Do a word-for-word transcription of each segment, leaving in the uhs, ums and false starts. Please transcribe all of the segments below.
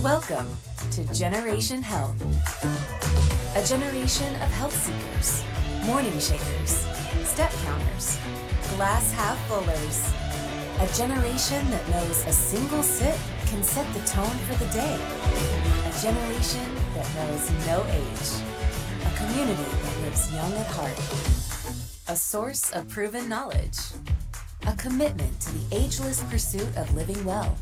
Welcome to Generation Health, a generation of health seekers, morning shakers, step counters, glass half fullers, a generation that knows a single sip can set the tone for the day, a generation that knows no age, a community that lives young at heart, a source of proven knowledge, a commitment to the ageless pursuit of living well.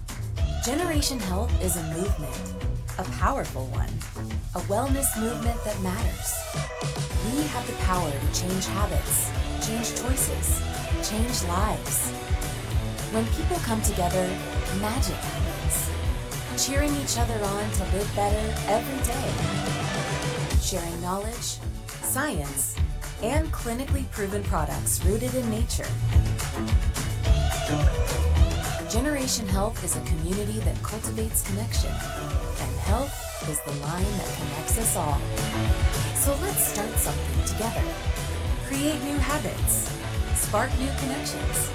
Generation Health is a movement, a powerful one, a wellness movement that matters. We have the power to change habits, change choices, change lives. When people come together, magic happens. Cheering each other on to live better every day. Sharing knowledge, science, and clinically proven products rooted in nature. Generation Health is a community that cultivates connection, and health is the line that connects us all. So let's start something together. Create new habits, spark new connections,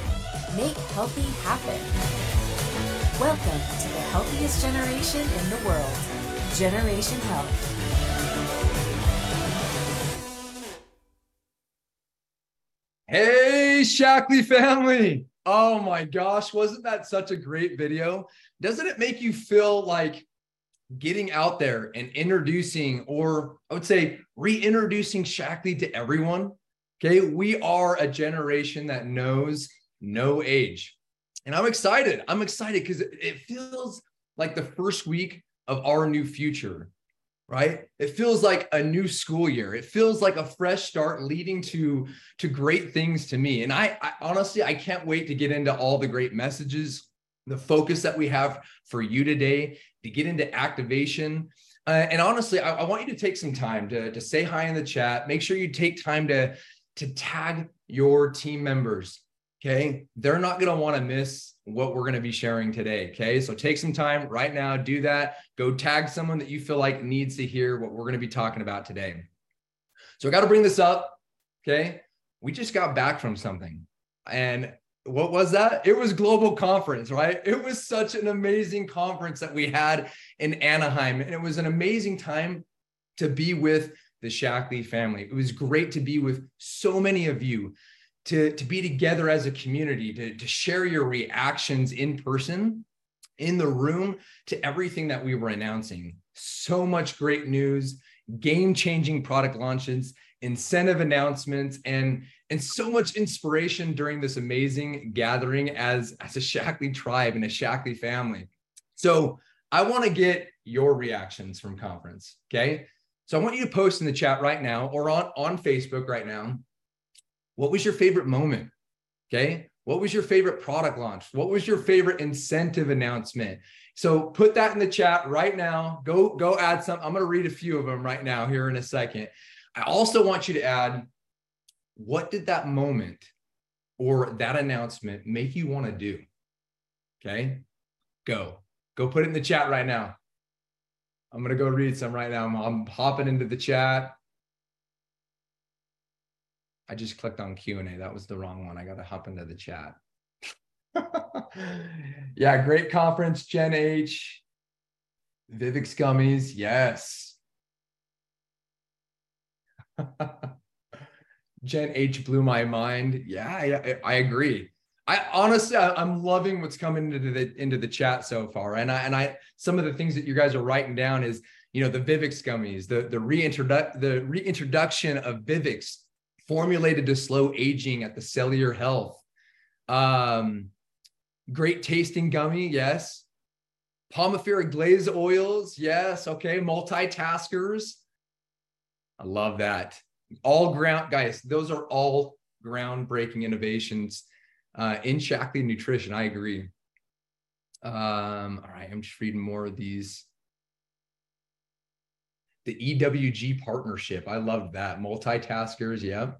make healthy happen. Welcome to the healthiest generation in the world, Generation Health. Hey, Shaklee family. Oh my gosh, wasn't that such a great video? Doesn't it make you feel like getting out there and introducing, or I would say reintroducing Shaklee to everyone? Okay, we are a generation that knows no age. And I'm excited. I'm excited because it feels like the first week of our new future, right? It feels like a new school year. It feels like a fresh start leading to, to great things to me. And I, I honestly, I can't wait to get into all the great messages, the focus that we have for you today, to get into activation. Uh, and honestly, I, I want you to take some time to, to say hi in the chat. Make sure you take time to, to tag your team members, okay? They're not going to want to miss what we're going to be sharing today. Okay. So take some time right now, do that, go tag someone that you feel like needs to hear what we're going to be talking about today. So I got to bring this up. Okay. We just got back from something. And what was that? It was global conference, right? It was such an amazing conference that we had in Anaheim. And it was an amazing time to be with the Shaklee family. It was great to be with so many of you. To, to be together as a community, to, to share your reactions in person, in the room, to everything that we were announcing. So much great news, game-changing product launches, incentive announcements, and, and so much inspiration during this amazing gathering as, as a Shaklee tribe and a Shaklee family. So I want to get your reactions from conference, okay? So I want you to post in the chat right now or on, on Facebook right now. What was your favorite moment? Okay. What was your favorite product launch? What was your favorite incentive announcement? So put that in the chat right now. Go, go add some. I'm going to read a few of them right now here in a second. I also want you to add, what did that moment or that announcement make you want to do? Okay. Go, go put it in the chat right now. I'm going to go read some right now. I'm, I'm hopping into the chat. I just clicked on Q and A. That was the wrong one. I got to hop into the chat. Yeah, great conference, Gen H. Vivix gummies, yes. Gen H blew my mind. Yeah, I, I agree. I honestly, I, I'm loving what's coming into the into the chat so far. And I and I some of the things that you guys are writing down is, you know, the Vivix gummies, the the reintrodu- the reintroduction of Vivix. Formulated to slow aging at the cellular health. Um, great tasting gummy, yes. Pomifera glaze oils, yes. Okay, multitaskers. I love that. All ground, guys, those are all groundbreaking innovations uh, in Shaklee nutrition. I agree. Um, all right, I'm just reading more of these. The E W G partnership. I love that. Multitaskers. Yeah.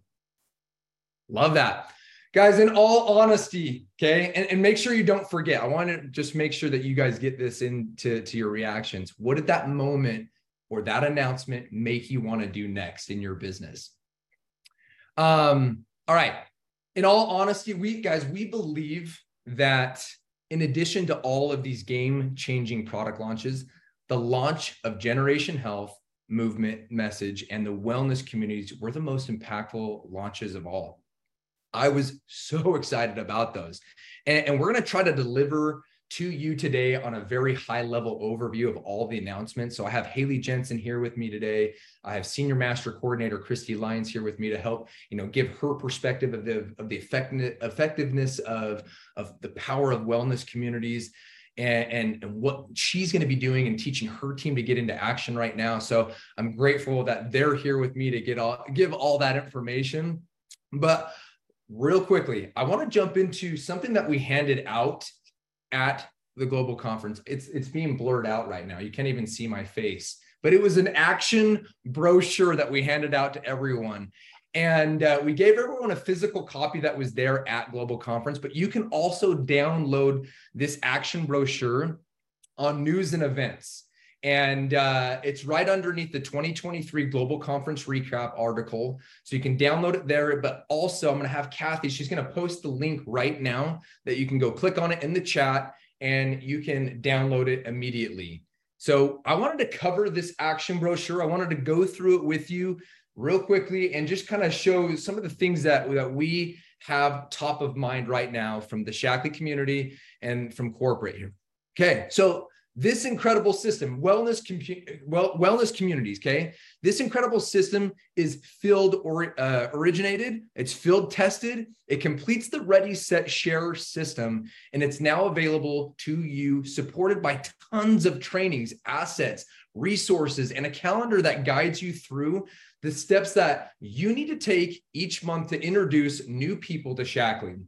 Love that. Guys, in all honesty, okay? And, and make sure you don't forget. I want to just make sure that you guys get this into to your reactions. What did that moment or that announcement make you want to do next in your business? Um, all right. In all honesty, we guys, we believe that In addition to all of these game-changing product launches, the launch of Generation Health, Movement, Message, and the Wellness Communities were the most impactful launches of all. I was so excited about those. And, and we're going to try to deliver to you today on a very high-level overview of all the announcements. So I have Haley Jensen here with me today. I have Senior Master Coordinator Christy Lyons here with me to help, you know, give her perspective of the of the effectiveness of, of the power of wellness communities and, and, and what she's going to be doing and teaching her team to get into action right now. So I'm grateful that they're here with me to get all give all that information. But real quickly, I want to jump into something that we handed out at the global conference. It's it's being blurred out right now. You can't even see my face, but it was an action brochure that we handed out to everyone. And uh, we gave everyone a physical copy that was there at global conference, but you can also download this action brochure on news and events. And uh, it's right underneath the twenty twenty-three Global Conference Recap article. So you can download it there, but also I'm going to have Kathy, she's going to post the link right now that you can go click on it in the chat and you can download it immediately. So I wanted to cover this action brochure. I wanted to go through it with you real quickly and just kind of show some of the things that, that we have top of mind right now from the Shaklee community and from corporate here. Okay, so this incredible system, wellness, compu- well, wellness communities, okay? This incredible system is field or uh, originated, it's field tested, it completes the ready, set, share system, and it's now available to you, supported by tons of trainings, assets, resources, and a calendar that guides you through the steps that you need to take each month to introduce new people to Shaklee.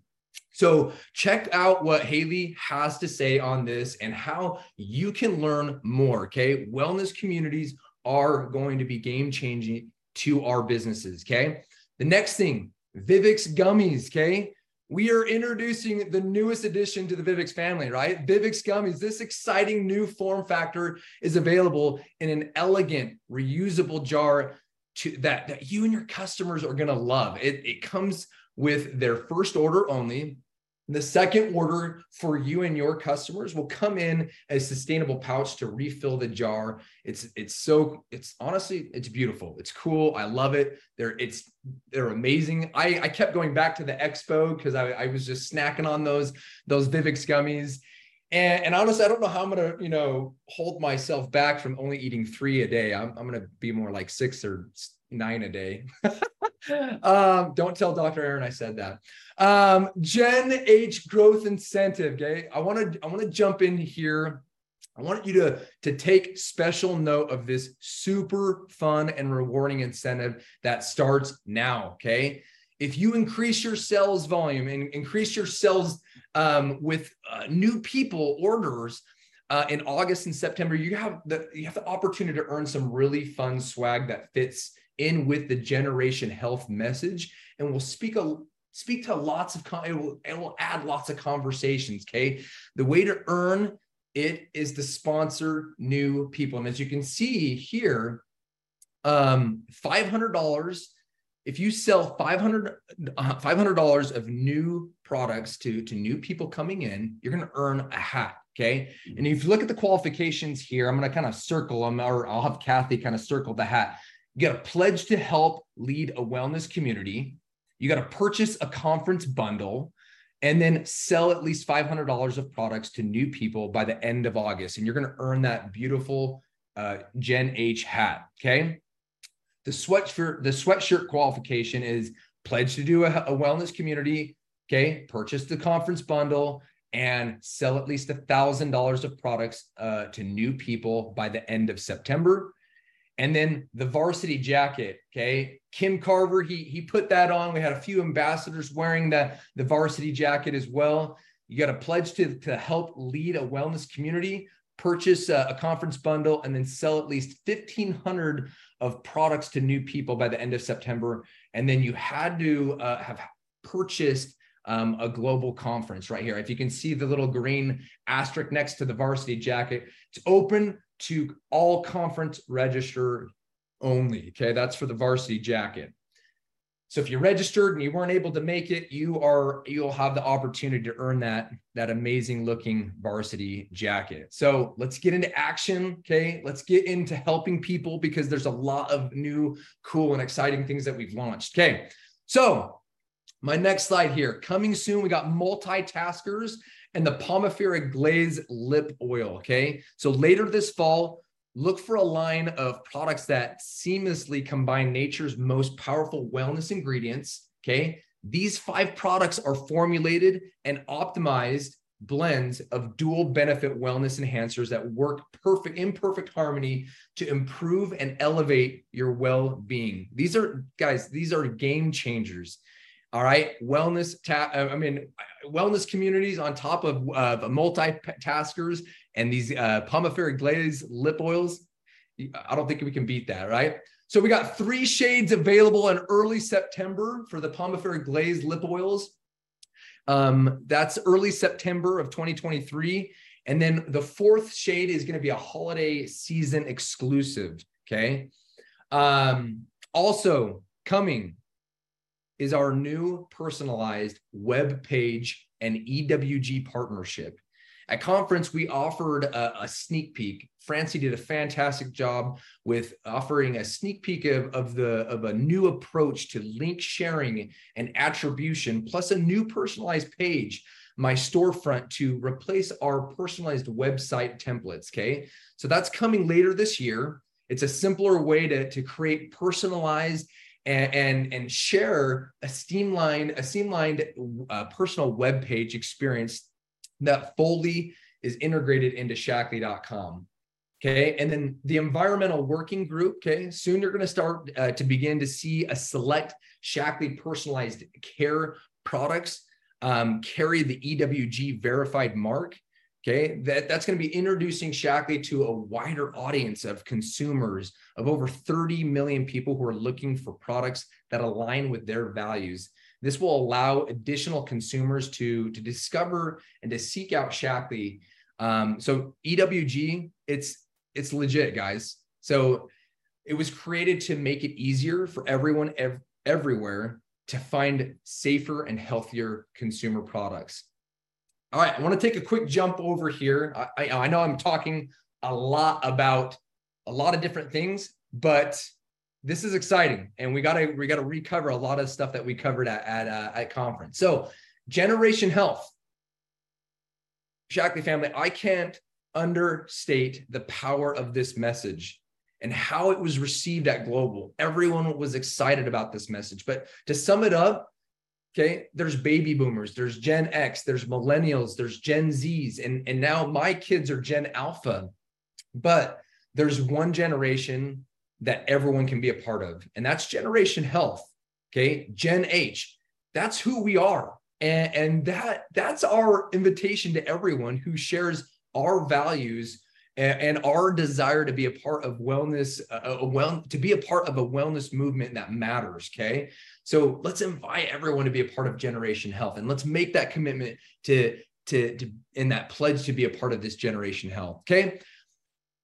So check out what Haley has to say on this and how you can learn more, okay? Wellness communities are going to be game-changing to our businesses, okay? The next thing, Vivix gummies, okay? We are introducing the newest addition to the Vivix family, right? Vivix gummies, this exciting new form factor is available in an elegant, reusable jar to, that, that you and your customers are gonna love. It, it comes with their first order only. The second order for you and your customers will come in a sustainable pouch to refill the jar. It's it's so it's honestly it's beautiful. It's cool. I love it. They're it's they're amazing. I, I kept going back to the expo because I, I was just snacking on those those Vivix gummies. And, and honestly, I don't know how I'm gonna you know hold myself back from only eating three a day. I'm I'm gonna be more like six or nine a day. um, don't tell Doctor Aaron I said that. Um, Gen H growth incentive. Okay, I want to I want to jump in here. I want you to to take special note of this super fun and rewarding incentive that starts now. Okay, if you increase your sales volume and increase your sales um, with uh, new people orders. Uh, in August and September, you have the you have the opportunity to earn some really fun swag that fits in with the Generation Health message, and we'll speak a speak to lots of con- it will it will add lots of conversations. Okay, the way to earn it is to sponsor new people, and as you can see here, um, five hundred dollars. If you sell five hundred dollars of new products to, to new people coming in, you're going to earn a hat, okay? And if you look at the qualifications here, I'm going to kind of circle them, or I'll have Kathy kind of circle the hat. You got to pledge to help lead a wellness community. You got to purchase a conference bundle and then sell at least five hundred dollars of products to new people by the end of August. And you're going to earn that beautiful uh, Gen H hat, okay? The sweatshirt, the sweatshirt qualification is pledge to do a, a wellness community, okay? Purchase the conference bundle and sell at least one thousand dollars of products uh, to new people by the end of September. And then the varsity jacket, okay? Kim Carver, he, he put that on. We had a few ambassadors wearing the, the varsity jacket as well. You got to pledge to, to help lead a wellness community, purchase a, a conference bundle, and then sell at least fifteen hundred of products to new people by the end of September. And then you had to uh, have purchased um, a global conference right here. If you can see the little green asterisk next to the varsity jacket, it's open to all conference register only, okay? That's for the varsity jacket. So if you're registered and you weren't able to make it, you are, you'll have the opportunity to earn that, that amazing looking varsity jacket. So let's get into action, okay? Let's get into helping people because there's a lot of new, cool, and exciting things that we've launched, okay? So my next slide here, coming soon, we got multitaskers and the Pomifera Glaze Lip Oil, okay? So later this fall, look for a line of products that seamlessly combine nature's most powerful wellness ingredients, okay? These five products are formulated and optimized blends of dual benefit wellness enhancers that work perfect in perfect harmony to improve and elevate your well-being. These are, guys, these are game changers. All right, wellness, ta- I mean, wellness communities on top of, of multitaskers and these uh, Pomifera Glaze lip oils. I don't think we can beat that, right? So we got three shades available in early September for the Pomifera Glaze lip oils. Um, that's early September of twenty twenty-three. And then the fourth shade is going to be a holiday season exclusive, okay? Um, also coming is our new personalized web page and E W G partnership. At conference, we offered a, a sneak peek. Francie did a fantastic job with offering a sneak peek of, of, the, of a new approach to link sharing and attribution, plus a new personalized page, my storefront, to replace our personalized website templates, okay? So that's coming later this year. It's a simpler way to, to create personalized And, and and share a streamlined a streamlined uh, personal web page experience that fully is integrated into Shaklee dot com. Okay, and then the environmental working group. Okay, soon you're going to start uh, to begin to see a select Shaklee personalized care products um, carry the E W G verified mark. Okay, that, that's going to be introducing Shaklee to a wider audience of consumers of over thirty million people who are looking for products that align with their values. This will allow additional consumers to, to discover and to seek out Shaklee. Um, so E W G, it's, it's legit, guys. So it was created to make it easier for everyone ev- everywhere to find safer and healthier consumer products. All right, I want to take a quick jump over here. I, I, I know I'm talking a lot about a lot of different things, but this is exciting, and we gotta we gotta recover a lot of stuff that we covered at at, uh, at conference. So, Generation Health, Shaklee family, I can't understate the power of this message and how it was received at Global. Everyone was excited about this message, but to sum it up. Okay, there's baby boomers, there's Gen X, there's millennials, there's Gen Zs, and, and now my kids are Gen Alpha. But there's one generation that everyone can be a part of, and that's Generation Health, okay? Gen H, that's who we are. And, and that that's our invitation to everyone who shares our values and, and our desire to be a part of wellness, a, a well, to be a part of a wellness movement that matters, okay? So let's invite everyone to be a part of Generation Health, and let's make that commitment to, to, to in that pledge to be a part of this Generation Health, okay?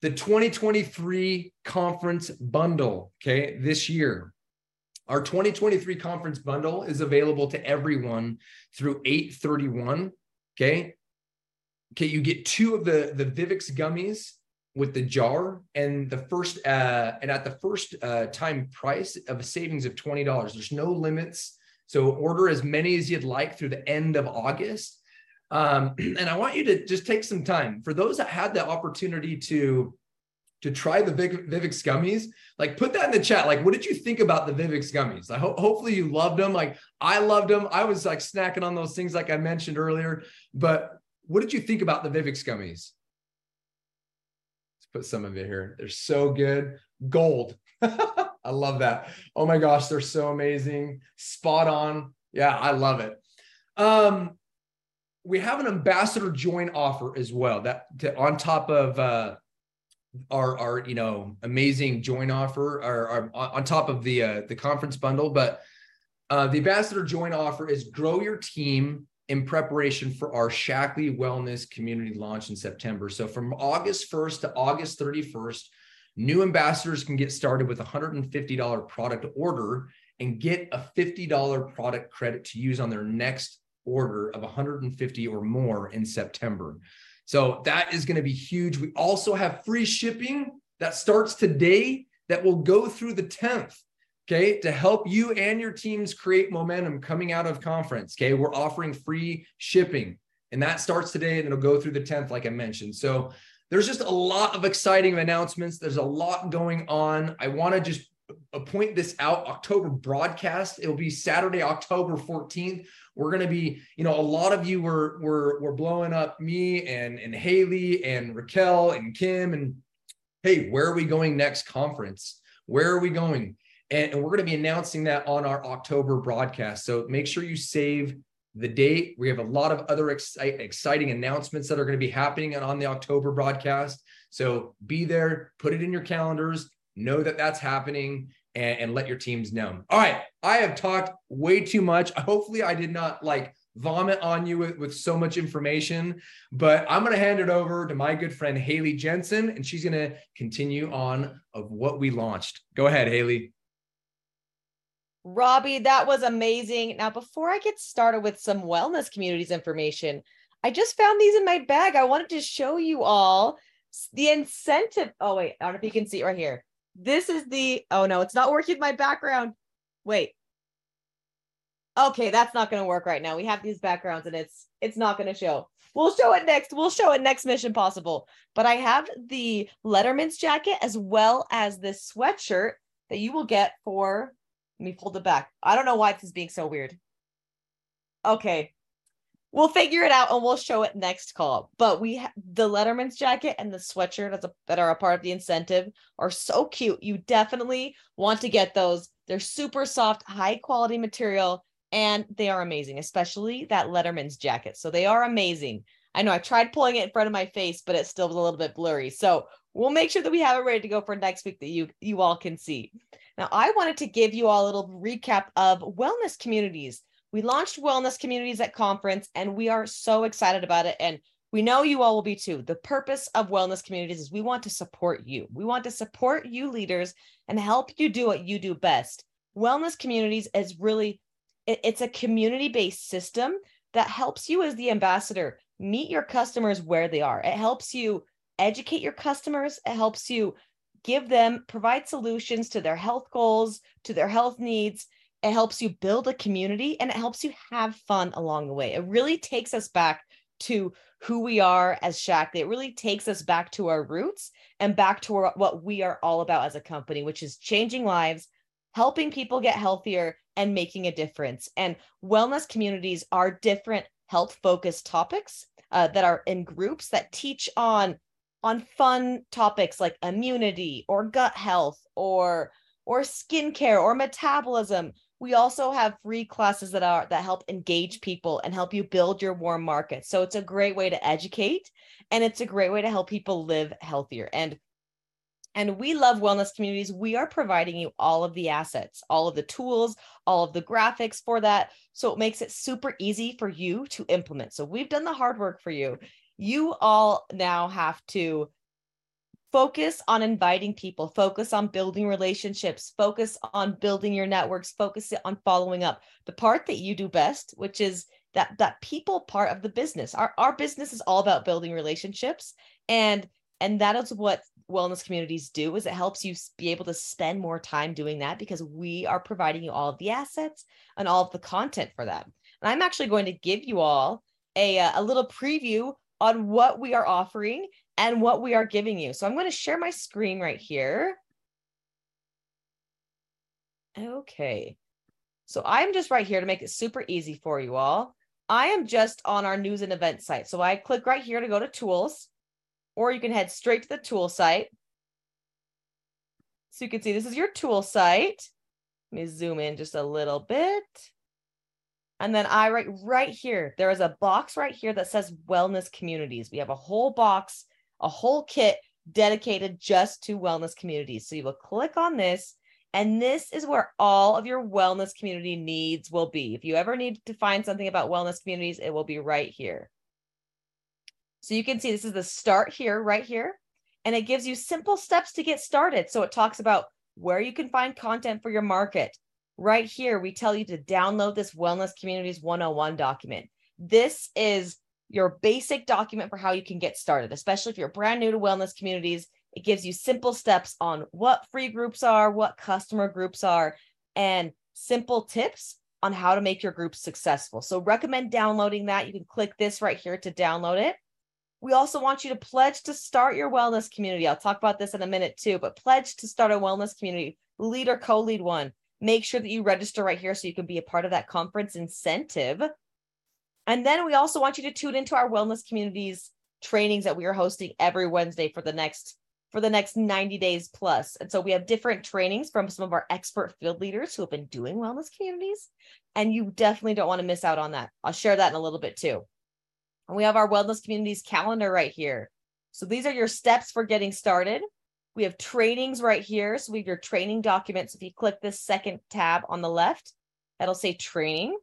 The twenty twenty-three conference bundle, okay, this year. Our twenty twenty-three conference bundle is available to everyone through eight thirty-one, okay? Okay, you get two of the, the Vivix gummies with the jar, and the first uh, and at the first uh, time price of a savings of twenty dollars. There's no limits. So order as many as you'd like through the end of August. Um, and I want you to just take some time. For those that had the opportunity to, to try the Viv- Vivix gummies, like put that in the chat. Like, what did you think about the Vivix gummies? I ho- hopefully you loved them. Like I loved them. I was like snacking on those things like I mentioned earlier, but what did you think about the Vivix gummies? Put some of it here. They're so good. Gold. I love that. Oh my gosh, they're so amazing. Spot on. Yeah, I love it. Um, we have an ambassador join offer as well. That to, on top of uh, our our you know amazing join offer, or, or on top of the uh, the conference bundle. But uh, the ambassador join offer is grow your team in preparation for our Shaklee Wellness Community launch in September. So from August first to August thirty-first, new ambassadors can get started with a one hundred fifty dollars product order and get a fifty dollar product credit to use on their next order of one hundred fifty or more in September. So that is going to be huge. We also have free shipping that starts today that will go through the tenth. Okay, to help you and your teams create momentum coming out of conference. Okay, we're offering free shipping, and that starts today, and it'll go through the tenth, like I mentioned. So there's just a lot of exciting announcements. There's a lot going on. I want to just point this out. October broadcast. It'll be Saturday, October fourteenth. We're going to be, you know, a lot of you were were were blowing up me and and Haley and Raquel and Kim and, hey, where are we going next conference? Where are we going? And we're going to be announcing that on our October broadcast. So make sure you save the date. We have a lot of other exci- exciting announcements that are going to be happening on the October broadcast. So be there, put it in your calendars, know that that's happening, and, and let your teams know. All right. I have talked way too much. Hopefully I did not like vomit on you with, with so much information, but I'm going to hand it over to my good friend, Haley Jensen, and she's going to continue on of what we launched. Go ahead, Haley. Robbie, that was amazing. Now, before I get started with some Wellness Communities information, I just found these in my bag. I wanted to show you all the incentive. Oh, wait, I don't know if you can see it right here. This is the, oh no, it's not working with my background. Wait. Okay, that's not going to work right now. We have these backgrounds and it's it's not going to show. We'll show it next. We'll show it next Mission Possible. But I have the Letterman's jacket as well as this sweatshirt that you will get for... Let me fold it back. I don't know why this is being so weird. Okay. We'll figure it out and we'll show it next call. But we ha- the Letterman's jacket and the sweatshirt as a- that are a part of the incentive are so cute. You definitely want to get those. They're super soft, high quality material, and they are amazing, especially that Letterman's jacket. So they are amazing. I know I tried pulling it in front of my face, but it still was a little bit blurry. So we'll make sure that we have it ready to go for next week that you you all can see. Now, I wanted to give you all a little recap of Wellness Communities. We launched Wellness Communities at conference, and we are so excited about it. And we know you all will be too. The purpose of Wellness Communities is we want to support you. We want to support you leaders and help you do what you do best. Wellness Communities is really, it, it's a community-based system that helps you as the ambassador meet your customers where they are. It helps you educate your customers. It helps you give them, provide solutions to their health goals, to their health needs. It helps you build a community and it helps you have fun along the way. It really takes us back to who we are as Shaklee. It really takes us back to our roots and back to our, what we are all about as a company, which is changing lives, helping people get healthier and making a difference. And Wellness Communities are different health-focused topics uh, that are in groups that teach on on fun topics like immunity or gut health or or skincare or metabolism. We also have free classes that are that help engage people and help you build your warm market. So it's a great way to educate and it's a great way to help people live healthier. And and we love Wellness Communities. We are providing you all of the assets, all of the tools, all of the graphics for that. So it makes it super easy for you to implement. So we've done the hard work for you. You all now have to focus on inviting people, focus on building relationships, focus on building your networks, focus on following up. The part that you do best, which is that that people part of the business. Our our business is all about building relationships. And, and that is what Wellness Communities do, is it helps you be able to spend more time doing that because we are providing you all of the assets and all of the content for that. And I'm actually going to give you all a, a little preview on what we are offering and what we are giving you. So I'm going to share my screen right here. Okay. So I'm just right here to make it super easy for you all. I am just on our news and events site. So I click right here to go to tools, or you can head straight to the tool site. So you can see this is your tool site. Let me zoom in just a little bit. And then I write right here, there is a box right here that says Wellness Communities. We have a whole box, a whole kit dedicated just to Wellness Communities. So you will click on this, and this is where all of your Wellness Community needs will be. If you ever need to find something about Wellness Communities, it will be right here. So you can see this is the start here, right here, and it gives you simple steps to get started. So it talks about where you can find content for your market, right here, we tell you to download this Wellness Communities one oh one document. This is your basic document for how you can get started, especially if you're brand new to Wellness Communities. It gives you simple steps on what free groups are, what customer groups are, and simple tips on how to make your group successful. So recommend downloading that. You can click this right here to download it. We also want you to pledge to start your wellness community. I'll talk about this in a minute too, but pledge to start a wellness community, lead or co-lead one. Make sure that you register right here so you can be a part of that conference incentive. And then we also want you to tune into our Wellness Communities trainings that we are hosting every Wednesday for the next for the next ninety days plus. And so we have different trainings from some of our expert field leaders who have been doing wellness communities, and you definitely don't want to miss out on that. I'll share that in a little bit too. And we have our Wellness Communities calendar right here. So these are your steps for getting started. We have trainings right here. So we have your training documents. If you click this second tab on the left, that'll say training.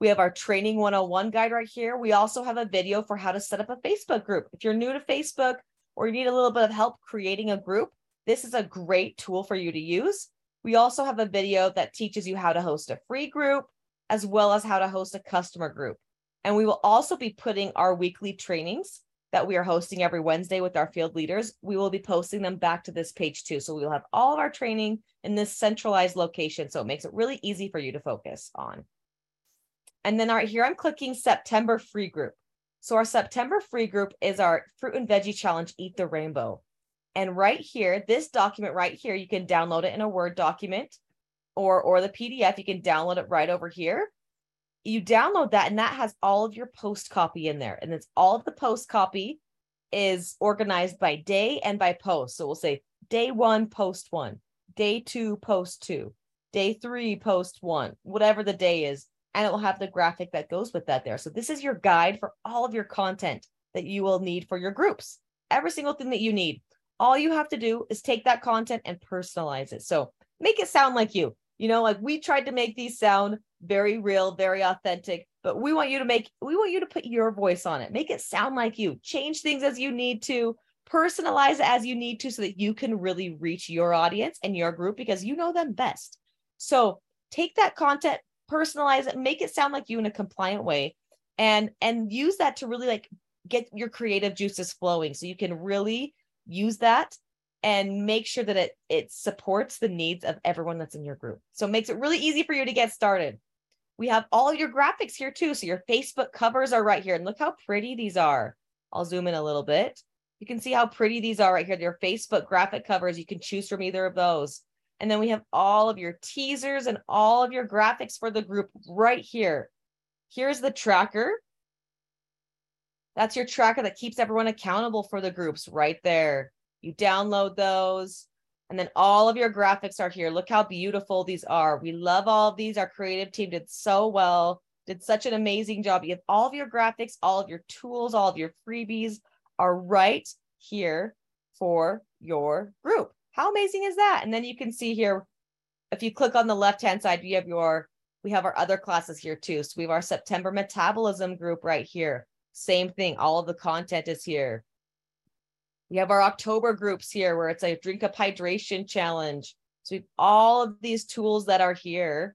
We have our Training one oh one guide right here. We also have a video for how to set up a Facebook group. If you're new to Facebook or you need a little bit of help creating a group, this is a great tool for you to use. We also have a video that teaches you how to host a free group as well as how to host a customer group. And we will also be putting our weekly trainings that we are hosting every Wednesday with our field leaders. We will be posting them back to this page too. So we'll have all of our training in this centralized location. So it makes it really easy for you to focus on. And then right here, I'm clicking September free group. So our September free group is our Fruit and Veggie Challenge, Eat the Rainbow. And right here, this document right here, you can download it in a Word document or, or the P D F. You can download it right over here. You download that, and that has all of your post copy in there. And it's all of the post copy is organized by day and by post. So we'll say day one, post one, day two, post two, day three, post one, whatever the day is. And it will have the graphic that goes with that there. So this is your guide for all of your content that you will need for your groups. Every single thing that you need. All you have to do is take that content and personalize it. So make it sound like you. You know, like we tried to make these sound very real, very authentic, but we want you to make, we want you to put your voice on it. Make it sound like you. Change things as you need to. Personalize it as you need to so that you can really reach your audience and your group because you know them best. So take that content, personalize it, make it sound like you in a compliant way, and, and use that to really like get your creative juices flowing. So you can really use that and make sure that it, it supports the needs of everyone that's in your group. So it makes it really easy for you to get started. We have all your graphics here too. So your Facebook covers are right here, and look how pretty these are. I'll zoom in a little bit. You can see how pretty these are right here. They're Facebook graphic covers. You can choose from either of those. And then we have all of your teasers and all of your graphics for the group right here. Here's the tracker. That's your tracker that keeps everyone accountable for the groups right there. You download those. And then all of your graphics are here. Look how beautiful these are. We love all of these. Our creative team did so well, did such an amazing job. You have all of your graphics, all of your tools, all of your freebies are right here for your group. How amazing is that? And then you can see here, if you click on the left-hand side, you have your, we have our other classes here too. So we have our September metabolism group right here. Same thing. All of the content is here. We have our October groups here where it's a drink up hydration challenge. So we have all of these tools that are here,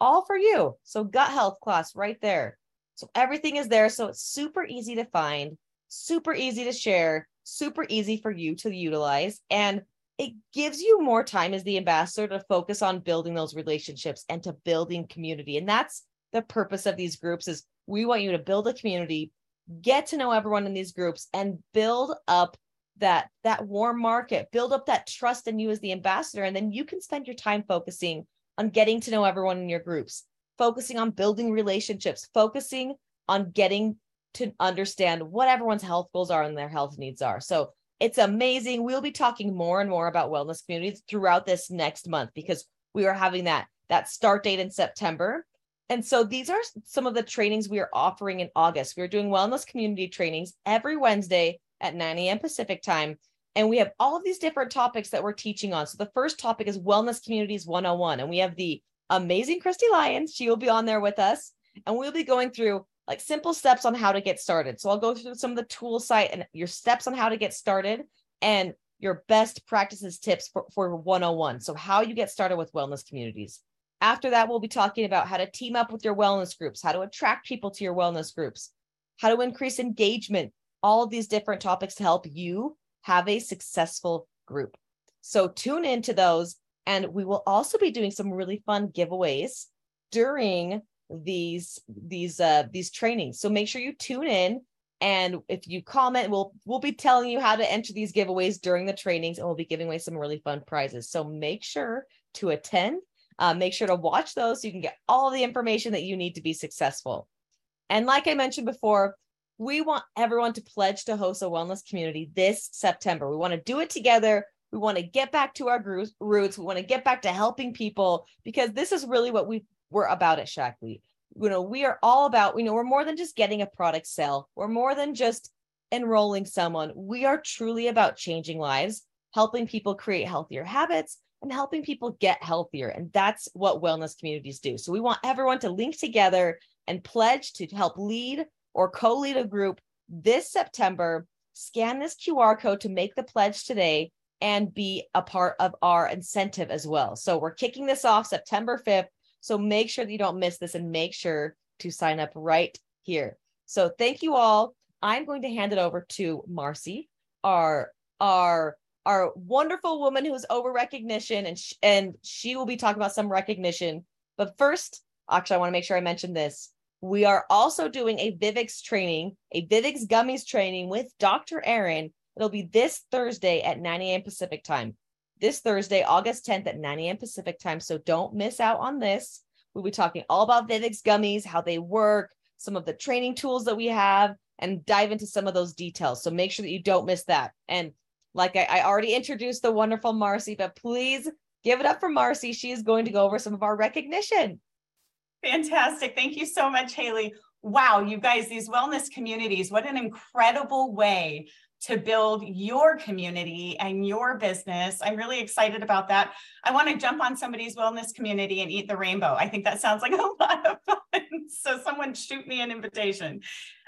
all for you. So gut health class right there. So everything is there. So it's super easy to find, super easy to share, super easy for you to utilize. And it gives you more time as the ambassador to focus on building those relationships and to building community. And that's the purpose of these groups is we want you to build a community, get to know everyone in these groups, and build up that, that warm market, build up that trust in you as the ambassador. And then you can spend your time focusing on getting to know everyone in your groups, focusing on building relationships, focusing on getting to understand what everyone's health goals are and their health needs are. So it's amazing. We'll be talking more and more about wellness communities throughout this next month because we are having that, that start date in September. And so these are some of the trainings we are offering in August. We're doing wellness community trainings every Wednesday at nine a.m. Pacific time. And we have all of these different topics that we're teaching on. So the first topic is Wellness Communities one oh one. And we have the amazing Christy Lyons. She will be on there with us. And we'll be going through like simple steps on how to get started. So I'll go through some of the tool site and your steps on how to get started and your best practices tips for, for one oh one. So how you get started with wellness communities. After that, we'll be talking about how to team up with your wellness groups, how to attract people to your wellness groups, how to increase engagement, all of these different topics to help you have a successful group. So tune into those. And we will also be doing some really fun giveaways during these, these, uh, these trainings. So make sure you tune in. And if you comment, we'll, we'll be telling you how to enter these giveaways during the trainings, and we'll be giving away some really fun prizes. So make sure to attend, uh, make sure to watch those so you can get all the information that you need to be successful. And like I mentioned before, we want everyone to pledge to host a wellness community this September. We want to do it together. We want to get back to our roots. We want to get back to helping people, because this is really what we were about at Shaklee. You know, we are all about, you know, we're more than just getting a product sale. We're more than just enrolling someone. We are truly about changing lives, helping people create healthier habits, and helping people get healthier. And that's what wellness communities do. So we want everyone to link together and pledge to help lead or co-lead a group this September. Scan this Q R code to make the pledge today and be a part of our incentive as well. So we're kicking this off September fifth. So make sure that you don't miss this, and make sure to sign up right here. So thank you all. I'm going to hand it over to Marcy, our, our, our wonderful woman who is over recognition, and, sh- and she will be talking about some recognition. But first, actually, I want to make sure I mention this. We are also doing a Vivix training, a Vivix gummies training with Doctor Aaron. It'll be this Thursday at nine a.m. Pacific time. This Thursday, August tenth at nine a.m. Pacific time. So don't miss out on this. We'll be talking all about Vivix gummies, how they work, some of the training tools that we have, and dive into some of those details. So make sure that you don't miss that. And like I, I already introduced the wonderful Marcy, but please give it up for Marcy. She is going to go over some of our recognition. Fantastic. Thank you so much, Haley. Wow, you guys, these wellness communities, what an incredible way to build your community and your business. I'm really excited about that. I want to jump on somebody's wellness community and eat the rainbow. I think that sounds like a lot of fun. So someone shoot me an invitation.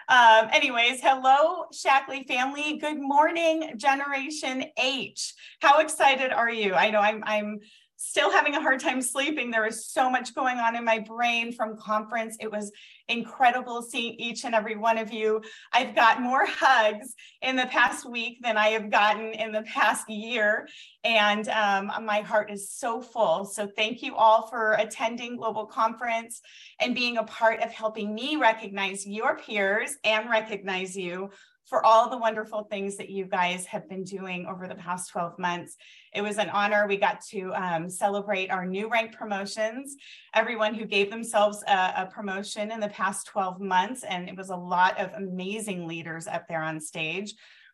Um, anyways, hello, Shaklee family. Good morning, Generation H. How excited are you? I know I'm, I'm still having a hard time sleeping. There was so much going on in my brain from conference. It was incredible seeing each and every one of you. I've got more hugs in the past week than I have gotten in the past year. And um, my heart is so full. So thank you all for attending Global Conference and being a part of helping me recognize your peers and recognize you for all the wonderful things that you guys have been doing over the past twelve months. It was an honor. We got to um, celebrate our new rank promotions, everyone who gave themselves a, a promotion in the past twelve months. And it was a lot of amazing leaders up there on stage.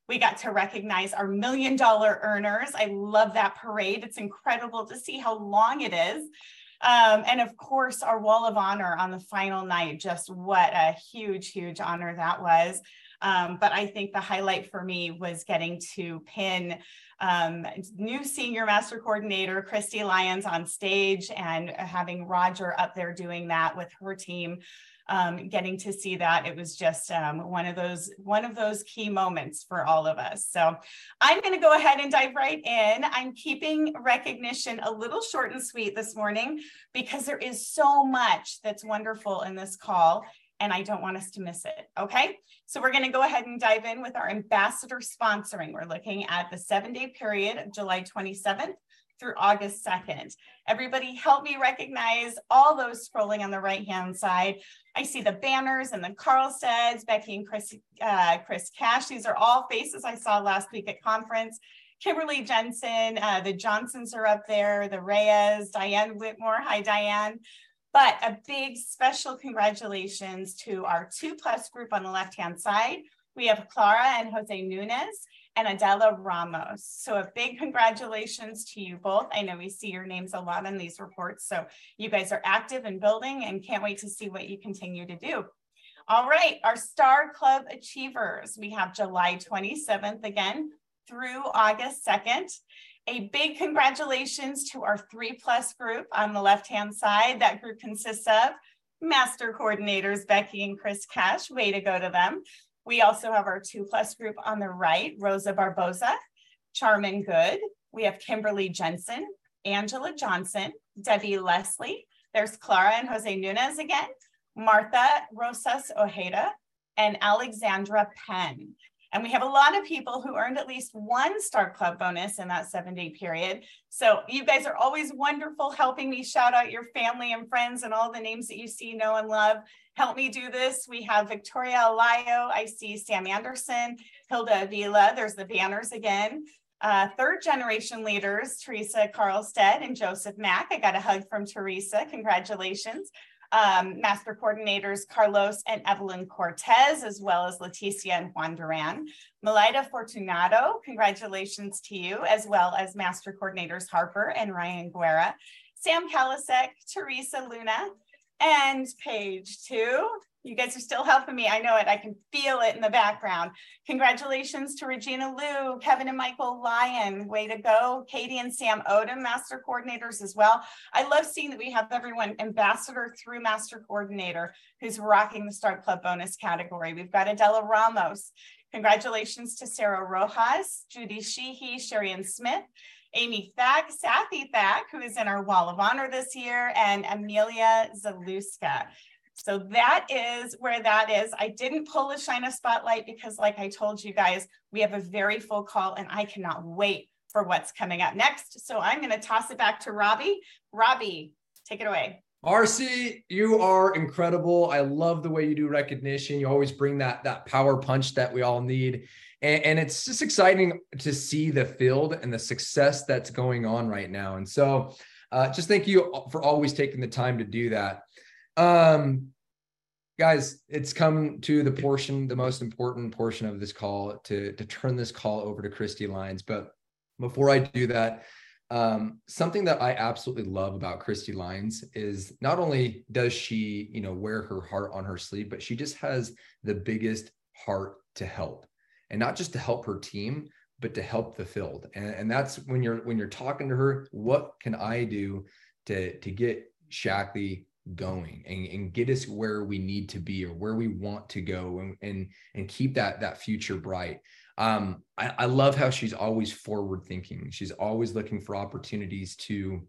We got to recognize our million dollar earners. I love that parade. It's incredible to see how long it is. Um, and of course, our Wall of Honor on the final night. Just what a huge, huge honor that was. Um, but I think the highlight for me was getting to pin um, new senior master coordinator, Christy Lyons, on stage, and having Roger up there doing that with her team, um, getting to see that. It was just um, one of those, one of those key moments for all of us. So I'm going to go ahead and dive right in. I'm keeping recognition a little short and sweet this morning because there is so much that's wonderful in this call, and I don't want us to miss it, okay? So we're gonna go ahead and dive in with our ambassador sponsoring. We're looking at the seven day period of July twenty-seventh through August second. Everybody help me recognize all those scrolling on the right-hand side. I see the banners and the Carlsteads, Becky and Chris, uh, Chris Cash. These are all faces I saw last week at conference. Kimberly Jensen, uh, the Johnsons are up there, the Reyes, Diane Whitmore, hi Diane. But a big special congratulations to our two plus group on the left-hand side. We have Clara and Jose Núñez and Adela Ramos. So a big congratulations to you both. I know we see your names a lot in these reports. So you guys are active and building, and can't wait to see what you continue to do. All right, our Star Club Achievers. We have July twenty-seventh again through August second. A big congratulations to our three plus group on the left-hand side. That group consists of master coordinators, Becky and Chris Cash, way to go to them. We also have our two plus group on the right, Rosa Barbosa, Charmin Good. We have Kimberly Jensen, Angela Johnson, Debbie Leslie, There's Clara and Jose Núñez again, Martha Rosas Ojeda, and Alexandra Penn. And we have a lot of people who earned at least one Star Club bonus in that seven-day period. So you guys are always wonderful helping me shout out your family and friends and all the names that you see, know, and love. Help me do this. We have Victoria Alayo. I see Sam Anderson, Hilda Avila. There's the banners again. Uh, third generation leaders, Teresa Carlstead and Joseph Mack. I got a hug from Teresa. Congratulations. Um, master coordinators Carlos and Evelyn Cortez, as well as Leticia and Juan Duran. Malaida Fortunato, congratulations to you, as well as master coordinators Harper and Ryan Guerra, Sam Kalasek, Teresa Luna, and Paige too. You guys are still helping me. I know it. I can feel it in the background. Congratulations to Regina Liu, Kevin and Michael Lyon. Way to go. Katie and Sam Odom, master coordinators as well. I love seeing that we have everyone ambassador through master coordinator who's rocking the Star Club bonus category. We've got Adela Ramos. Congratulations to Sarah Rojas, Judy Sheehy, Sherian Smith, Amy Thack, Sathi Thack, who is in our Wall of Honor this year, and Amelia Zaluska. So that is where that is. I didn't pull a Shine a Spotlight because, like I told you guys, we have a very full call and I cannot wait for what's coming up next. So I'm going to toss it back to Robbie. Robbie, take it away. Marcy, you are incredible. I love the way you do recognition. You always bring that, that power punch that we all need. And, and it's just exciting to see the field and the success that's going on right now. And so uh, just thank you for always taking the time to do that. Um, guys, it's come to the portion, the most important portion of this call, to, to turn this call over to Christy Lyons. But before I do that, um, something that I absolutely love about Christy Lyons is not only does she, you know, wear her heart on her sleeve, but she just has the biggest heart to help, and not just to help her team, but to help the field. And, and that's when you're, when you're talking to her, what can I do to, to get Shaklee going and, and get us where we need to be or where we want to go, and and, and keep that that future bright. Um, I, I love how she's always forward thinking. She's always looking for opportunities to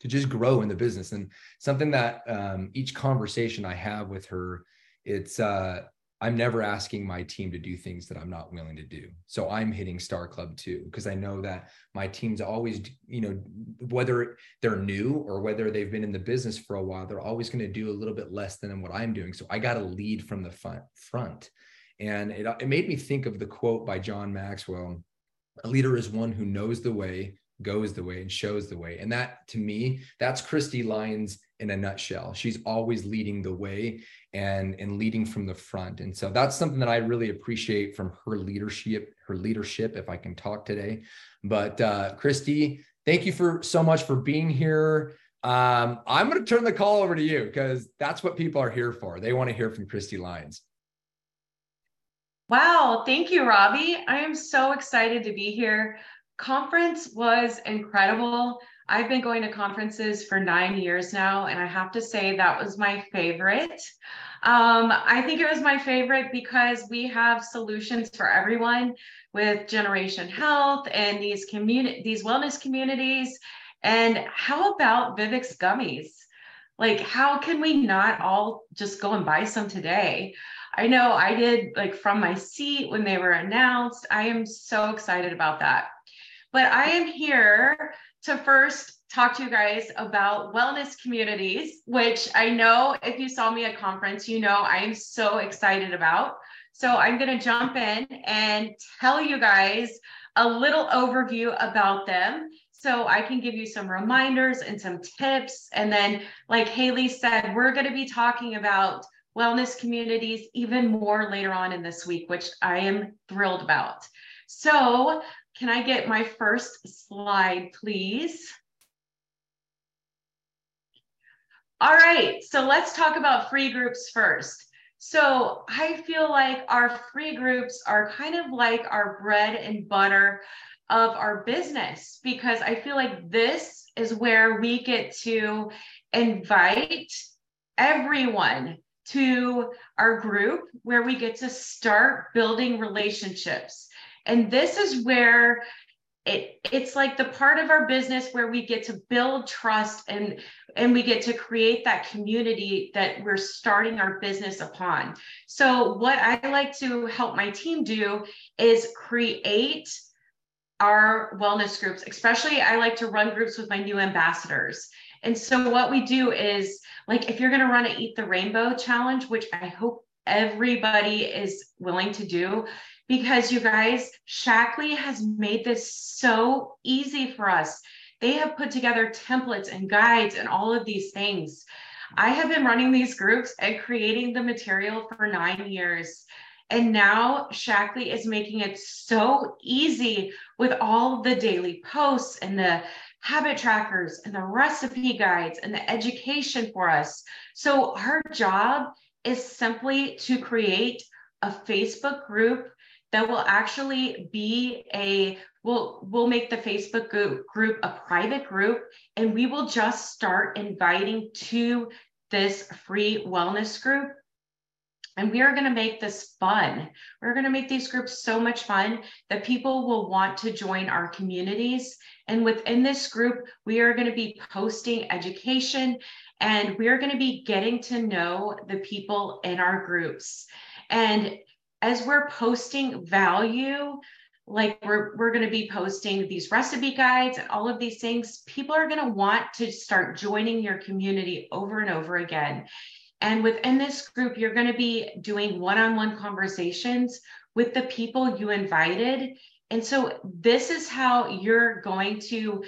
to just grow in the business. And something that um, each conversation I have with her, it's uh, I'm never asking my team to do things that I'm not willing to do. So I'm hitting Star Club too, because I know that my team's always, you know, whether they're new or whether they've been in the business for a while, they're always going to do a little bit less than what I'm doing. So I got to lead from the front. And it, it made me think of the quote by John Maxwell, "A leader is one who knows the way, goes the way, and shows the way." And that, to me, that's Christy Lyons in a nutshell. She's always leading the way and, and leading from the front. And so that's something that I really appreciate from her leadership, her leadership, if I can talk today. But uh, Christy, thank you for so much for being here. Um, I'm going to turn the call over to you because that's what people are here for. They want to hear from Christy Lyons. Wow. Thank you, Robbie. I am so excited to be here. Conference was incredible. I've been going to conferences for nine years now, and I have to say that was my favorite. Um, I think it was my favorite because we have solutions for everyone with Generation Health and these community, these wellness communities. And how about Vivix gummies? Like, how can we not all just go and buy some today? I know I did, like, from my seat when they were announced. I am so excited about that. But I am here to first talk to you guys about Wellness Communities, which I know if you saw me at conference, you know I'm so excited about. So I'm gonna jump in and tell you guys a little overview about them so I can give you some reminders and some tips. And then, like Haley said, we're gonna be talking about Wellness Communities even more later on in this week, which I am thrilled about. So, can I get my first slide, please? All right, so let's talk about free groups first. So I feel like our free groups are kind of like our bread and butter of our business, because I feel like this is where we get to invite everyone to our group, where we get to start building relationships. And this is where it it's like the part of our business where we get to build trust and and we get to create that community that we're starting our business upon. So what I like to help my team do is create our wellness groups. Especially I like to run groups with my new ambassadors. And so what we do is, like, if you're going to run an Eat the Rainbow challenge, which I hope everybody is willing to do, because you guys, Shaklee has made this so easy for us. They have put together templates and guides and all of these things. I have been running these groups and creating the material for nine years. And now Shaklee is making it so easy with all the daily posts and the habit trackers and the recipe guides and the education for us. So her job is simply to create a Facebook group that will actually be a, we'll, we'll make the Facebook group a private group, and we will just start inviting to this free wellness group. And we are going to make this fun. We're going to make these groups so much fun that people will want to join our communities. And within this group, we are going to be posting education, and we are going to be getting to know the people in our groups. And as we're posting value, like we're, we're going to be posting these recipe guides and all of these things, people are going to want to start joining your community over and over again. And within this group, you're going to be doing one-on-one conversations with the people you invited. And so this is how you're going to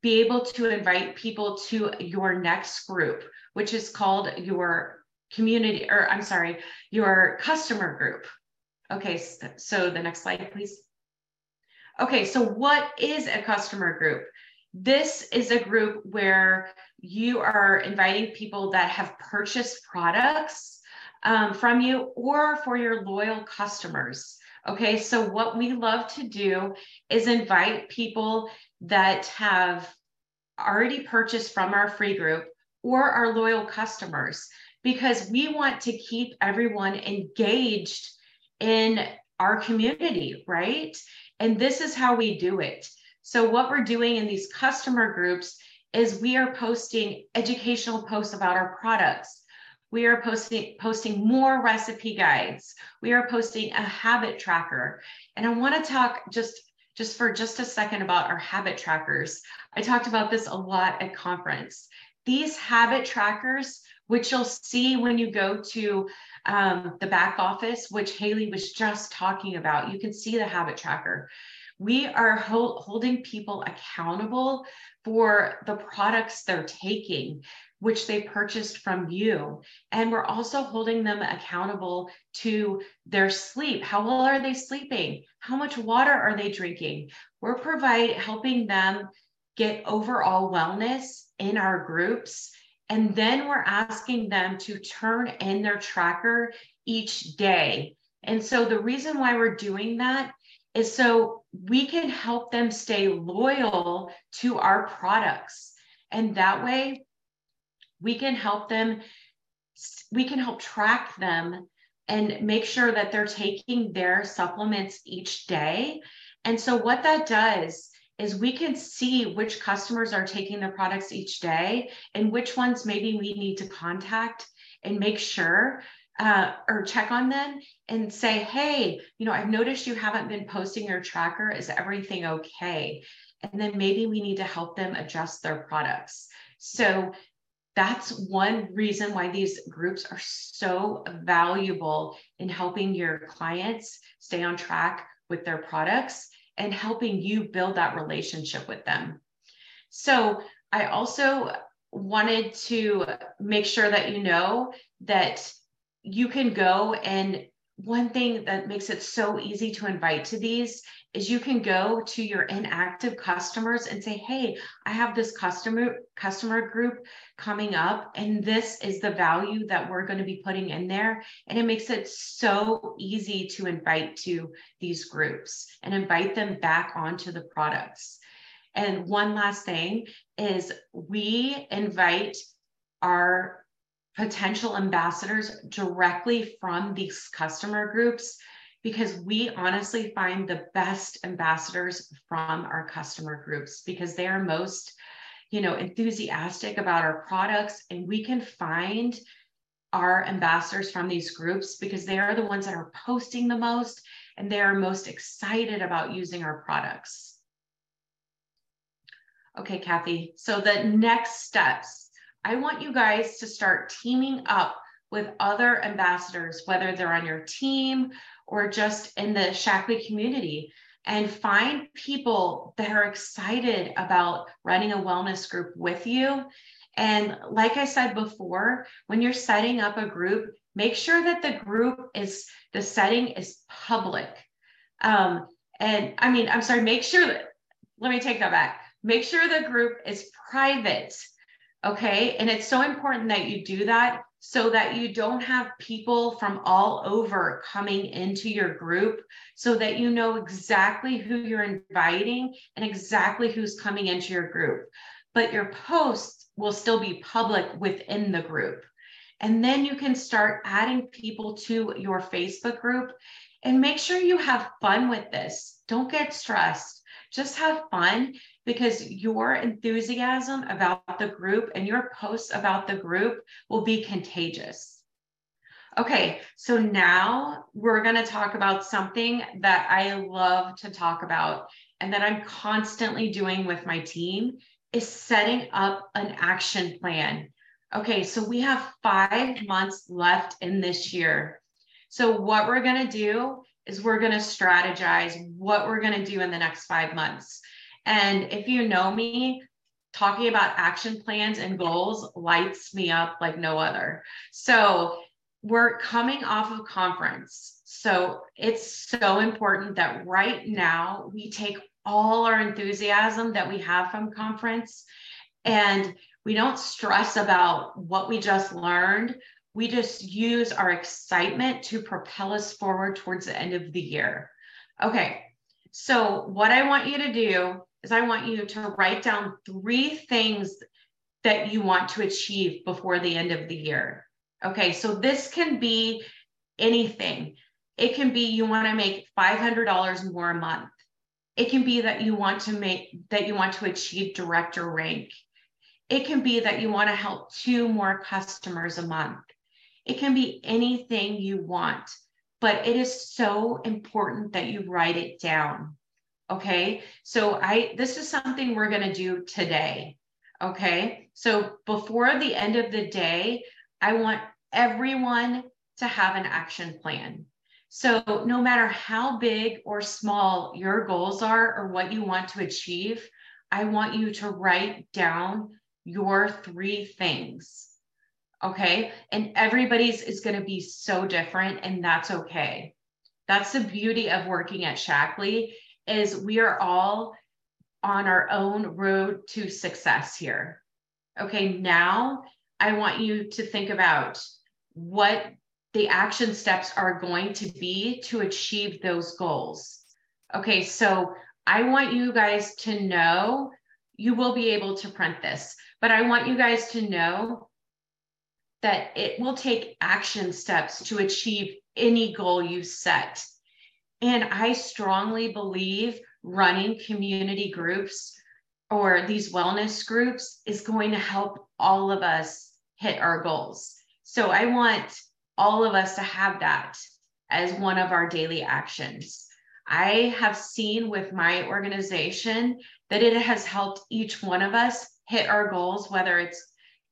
be able to invite people to your next group, which is called your community, or I'm sorry, your customer group. Okay, so the next slide, please. Okay, so what is a customer group? This is a group where you are inviting people that have purchased products um, from you or for your loyal customers. Okay, so what we love to do is invite people that have already purchased from our free group or our loyal customers, because we want to keep everyone engaged in our community, right? And this is how we do it. So what we're doing in these customer groups is we are posting educational posts about our products. We are posting, posting more recipe guides. We are posting a habit tracker. And I wanna talk just, just for just a second about our habit trackers. I talked about this a lot at conference. These habit trackers, which you'll see when you go to um, the back office, which Haley was just talking about, you can see the habit tracker. We are ho- holding people accountable for the products they're taking, which they purchased from you. And we're also holding them accountable to their sleep. How well are they sleeping? How much water are they drinking? We're provide helping them get overall wellness in our groups. And then we're asking them to turn in their tracker each day. And so the reason why we're doing that is so we can help them stay loyal to our products. And that way we can help them, we can help track them and make sure that they're taking their supplements each day. And so what that does is we can see which customers are taking their products each day and which ones maybe we need to contact and make sure Uh, or check on them and say, hey, you know, I've noticed you haven't been posting your tracker. Is everything okay? And then maybe we need to help them adjust their products. So that's one reason why these groups are so valuable in helping your clients stay on track with their products and helping you build that relationship with them. So I also wanted to make sure that you know that you can go, and one thing that makes it so easy to invite to these is you can go to your inactive customers and say, hey, I have this customer customer group coming up, and this is the value that we're going to be putting in there. And it makes it so easy to invite to these groups and invite them back onto the products. And one last thing is we invite our potential ambassadors directly from these customer groups. because we honestly find the best ambassadors from our customer groups because they are most, you know, enthusiastic about our products, and we can find our ambassadors from these groups because they are the ones that are posting the most and they are most excited about using our products. Okay, Kathy, so the next steps, I want you guys to start teaming up with other ambassadors, whether they're on your team or just in the Shaklee community, and find people that are excited about running a wellness group with you. And like I said before, when you're setting up a group, make sure that the group is, the setting is public. Um, and I mean, I'm sorry, make sure that, let me take that back. Make sure the group is private, okay? And it's so important that you do that so that you don't have people from all over coming into your group, so that you know exactly who you're inviting and exactly who's coming into your group. But your posts will still be public within the group. And then you can start adding people to your Facebook group and make sure you have fun with this. Don't get stressed, just have fun, because your enthusiasm about the group and your posts about the group will be contagious. Okay, so now we're gonna talk about something that I love to talk about and that I'm constantly doing with my team, is setting up an action plan. Okay, so we have five months left in this year. So what we're gonna do is we're gonna strategize what we're gonna do in the next five months. And if you know me, talking about action plans and goals lights me up like no other. So we're coming off of conference. So it's so important that right now we take all our enthusiasm that we have from conference, and we don't stress about what we just learned. We just use our excitement to propel us forward towards the end of the year. Okay, so what I want you to do is I want you to write down three things that you want to achieve before the end of the year. Okay, so this can be anything. It can be you want to make five hundred dollars more a month. It can be that you want to make, that you want to achieve director rank. It can be that you want to help two more customers a month. It can be anything you want, but it is so important that you write it down. Okay, so I, this is something we're going to do today. Okay, so before the end of the day, I want everyone to have an action plan. So no matter how big or small your goals are or what you want to achieve, I want you to write down your three things, okay? And everybody's is gonna be so different, and that's okay. That's the beauty of working at Shaklee, is we are all on our own road to success here. Okay, now I want you to think about what the action steps are going to be to achieve those goals. Okay, so I want you guys to know, you will be able to print this, but I want you guys to know that it will take action steps to achieve any goal you set. And I strongly believe running community groups or these wellness groups is going to help all of us hit our goals. So I want all of us to have that as one of our daily actions. I have seen with my organization that it has helped each one of us hit our goals, whether it's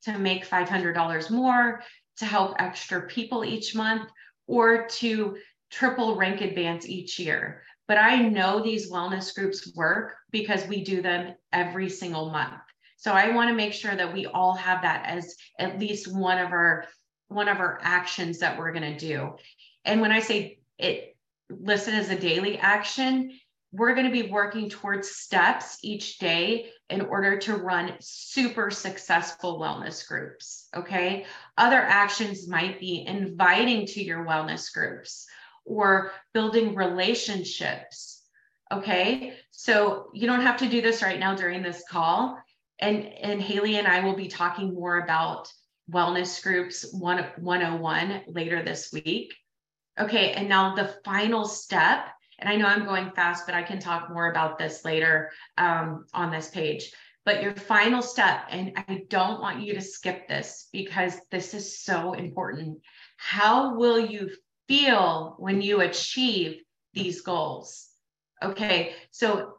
to make five hundred dollars more, to help extra people each month, or to triple rank advance each year. But I know these wellness groups work because we do them every single month. So I want to make sure that we all have that as at least one of our one of our actions that we're going to do. And when I say it listed as a daily action, we're going to be working towards steps each day in order to run super successful wellness groups, okay? Other actions might be inviting to your wellness groups or building relationships, okay? So you don't have to do this right now during this call. And, and Haley and I will be talking more about wellness groups one oh one later this week. Okay, and now the final step, and I know I'm going fast, but I can talk more about this later um, on this page, but your final step, and I don't want you to skip this because this is so important. How will you feel when you achieve these goals? Okay, so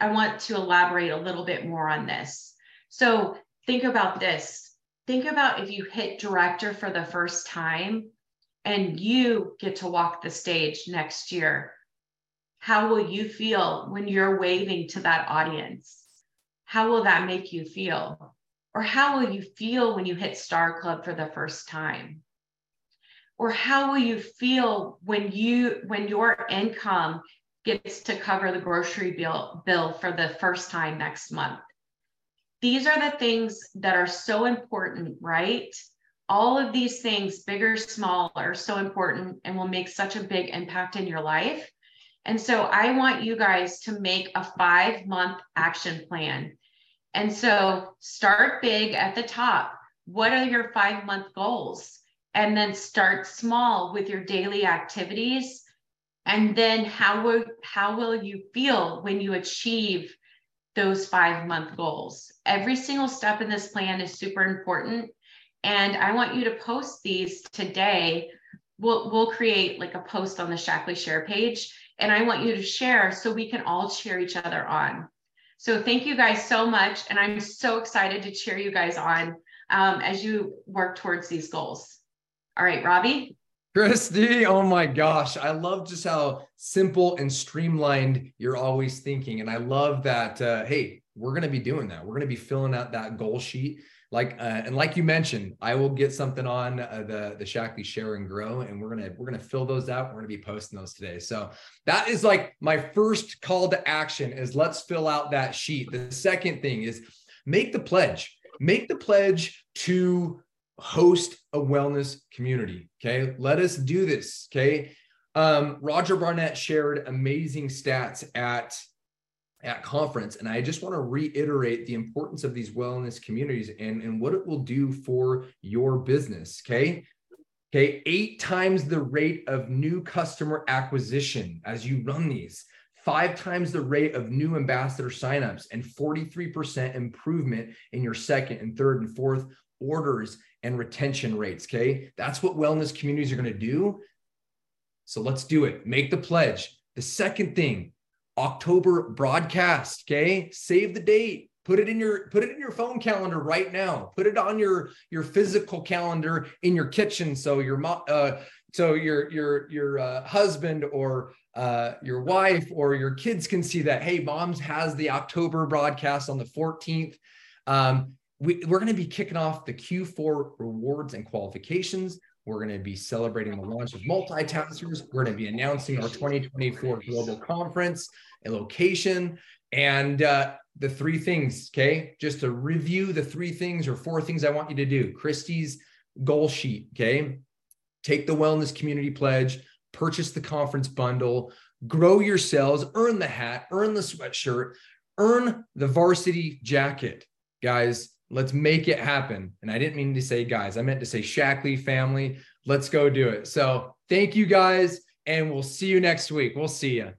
I want to elaborate a little bit more on this. So think about this. Think about if you hit director for the first time and you get to walk the stage next year. How will you feel when you're waving to that audience? How will that make you feel? Or how will you feel when you hit Star Club for the first time? Or how will you feel when you when your income gets to cover the grocery bill, bill for the first time next month? These are the things that are so important, right? All of these things, big or small, are so important and will make such a big impact in your life. And so I want you guys to make a five-month action plan. And so start big at the top. What are your five-month goals? And then start small with your daily activities. And then how will, how will you feel when you achieve those five-month goals? Every single step in this plan is super important. And I want you to post these today. We'll, we'll create like a post on the Shaklee Share page. And I want you to share so we can all cheer each other on. So thank you guys so much. And I'm so excited to cheer you guys on um, as you work towards these goals. All right, Robbie. Christy, oh my gosh. I love just how simple and streamlined you're always thinking. And I love that, uh, hey, we're going to be doing that. We're going to be filling out that goal sheet. Like, uh, and like you mentioned, I will get something on uh, the, the Shaklee Share and Grow, and we're going to, we're going to fill those out. We're going to be posting those today. So that is like my first call to action is let's fill out that sheet. The second thing is make the pledge, make the pledge to host a wellness community. Okay. Let us do this. Okay. Um, Roger Barnett shared amazing stats at at conference. And I just want to reiterate the importance of these wellness communities and, and what it will do for your business. Okay. Okay. Eight times the rate of new customer acquisition as you run these, five times the rate of new ambassador signups, and forty-three percent improvement in your second and third and fourth orders and retention rates. Okay. That's what wellness communities are going to do. So let's do it. Make the pledge. The second thing, October broadcast, okay? Save the date. Put it in your put it in your phone calendar right now. Put it on your your physical calendar in your kitchen, so your uh, so your your your uh, husband or uh, your wife or your kids can see that. Hey, Moms has the October broadcast on the fourteenth. Um, we, we're going to be kicking off the Q four rewards and qualifications. We're going to be celebrating the launch of multitaskers. We're going to be announcing our twenty twenty-four global conference and location, and uh, the three things. Okay, just to review the three things or four things I want you to do. Christy's goal sheet. Okay, take the wellness community pledge, purchase the conference bundle, grow your sales, earn the hat, earn the sweatshirt, earn the varsity jacket, guys. Let's make it happen. And I didn't mean to say guys, I meant to say Shaklee family. Let's go do it. So thank you guys. And we'll see you next week. We'll see you.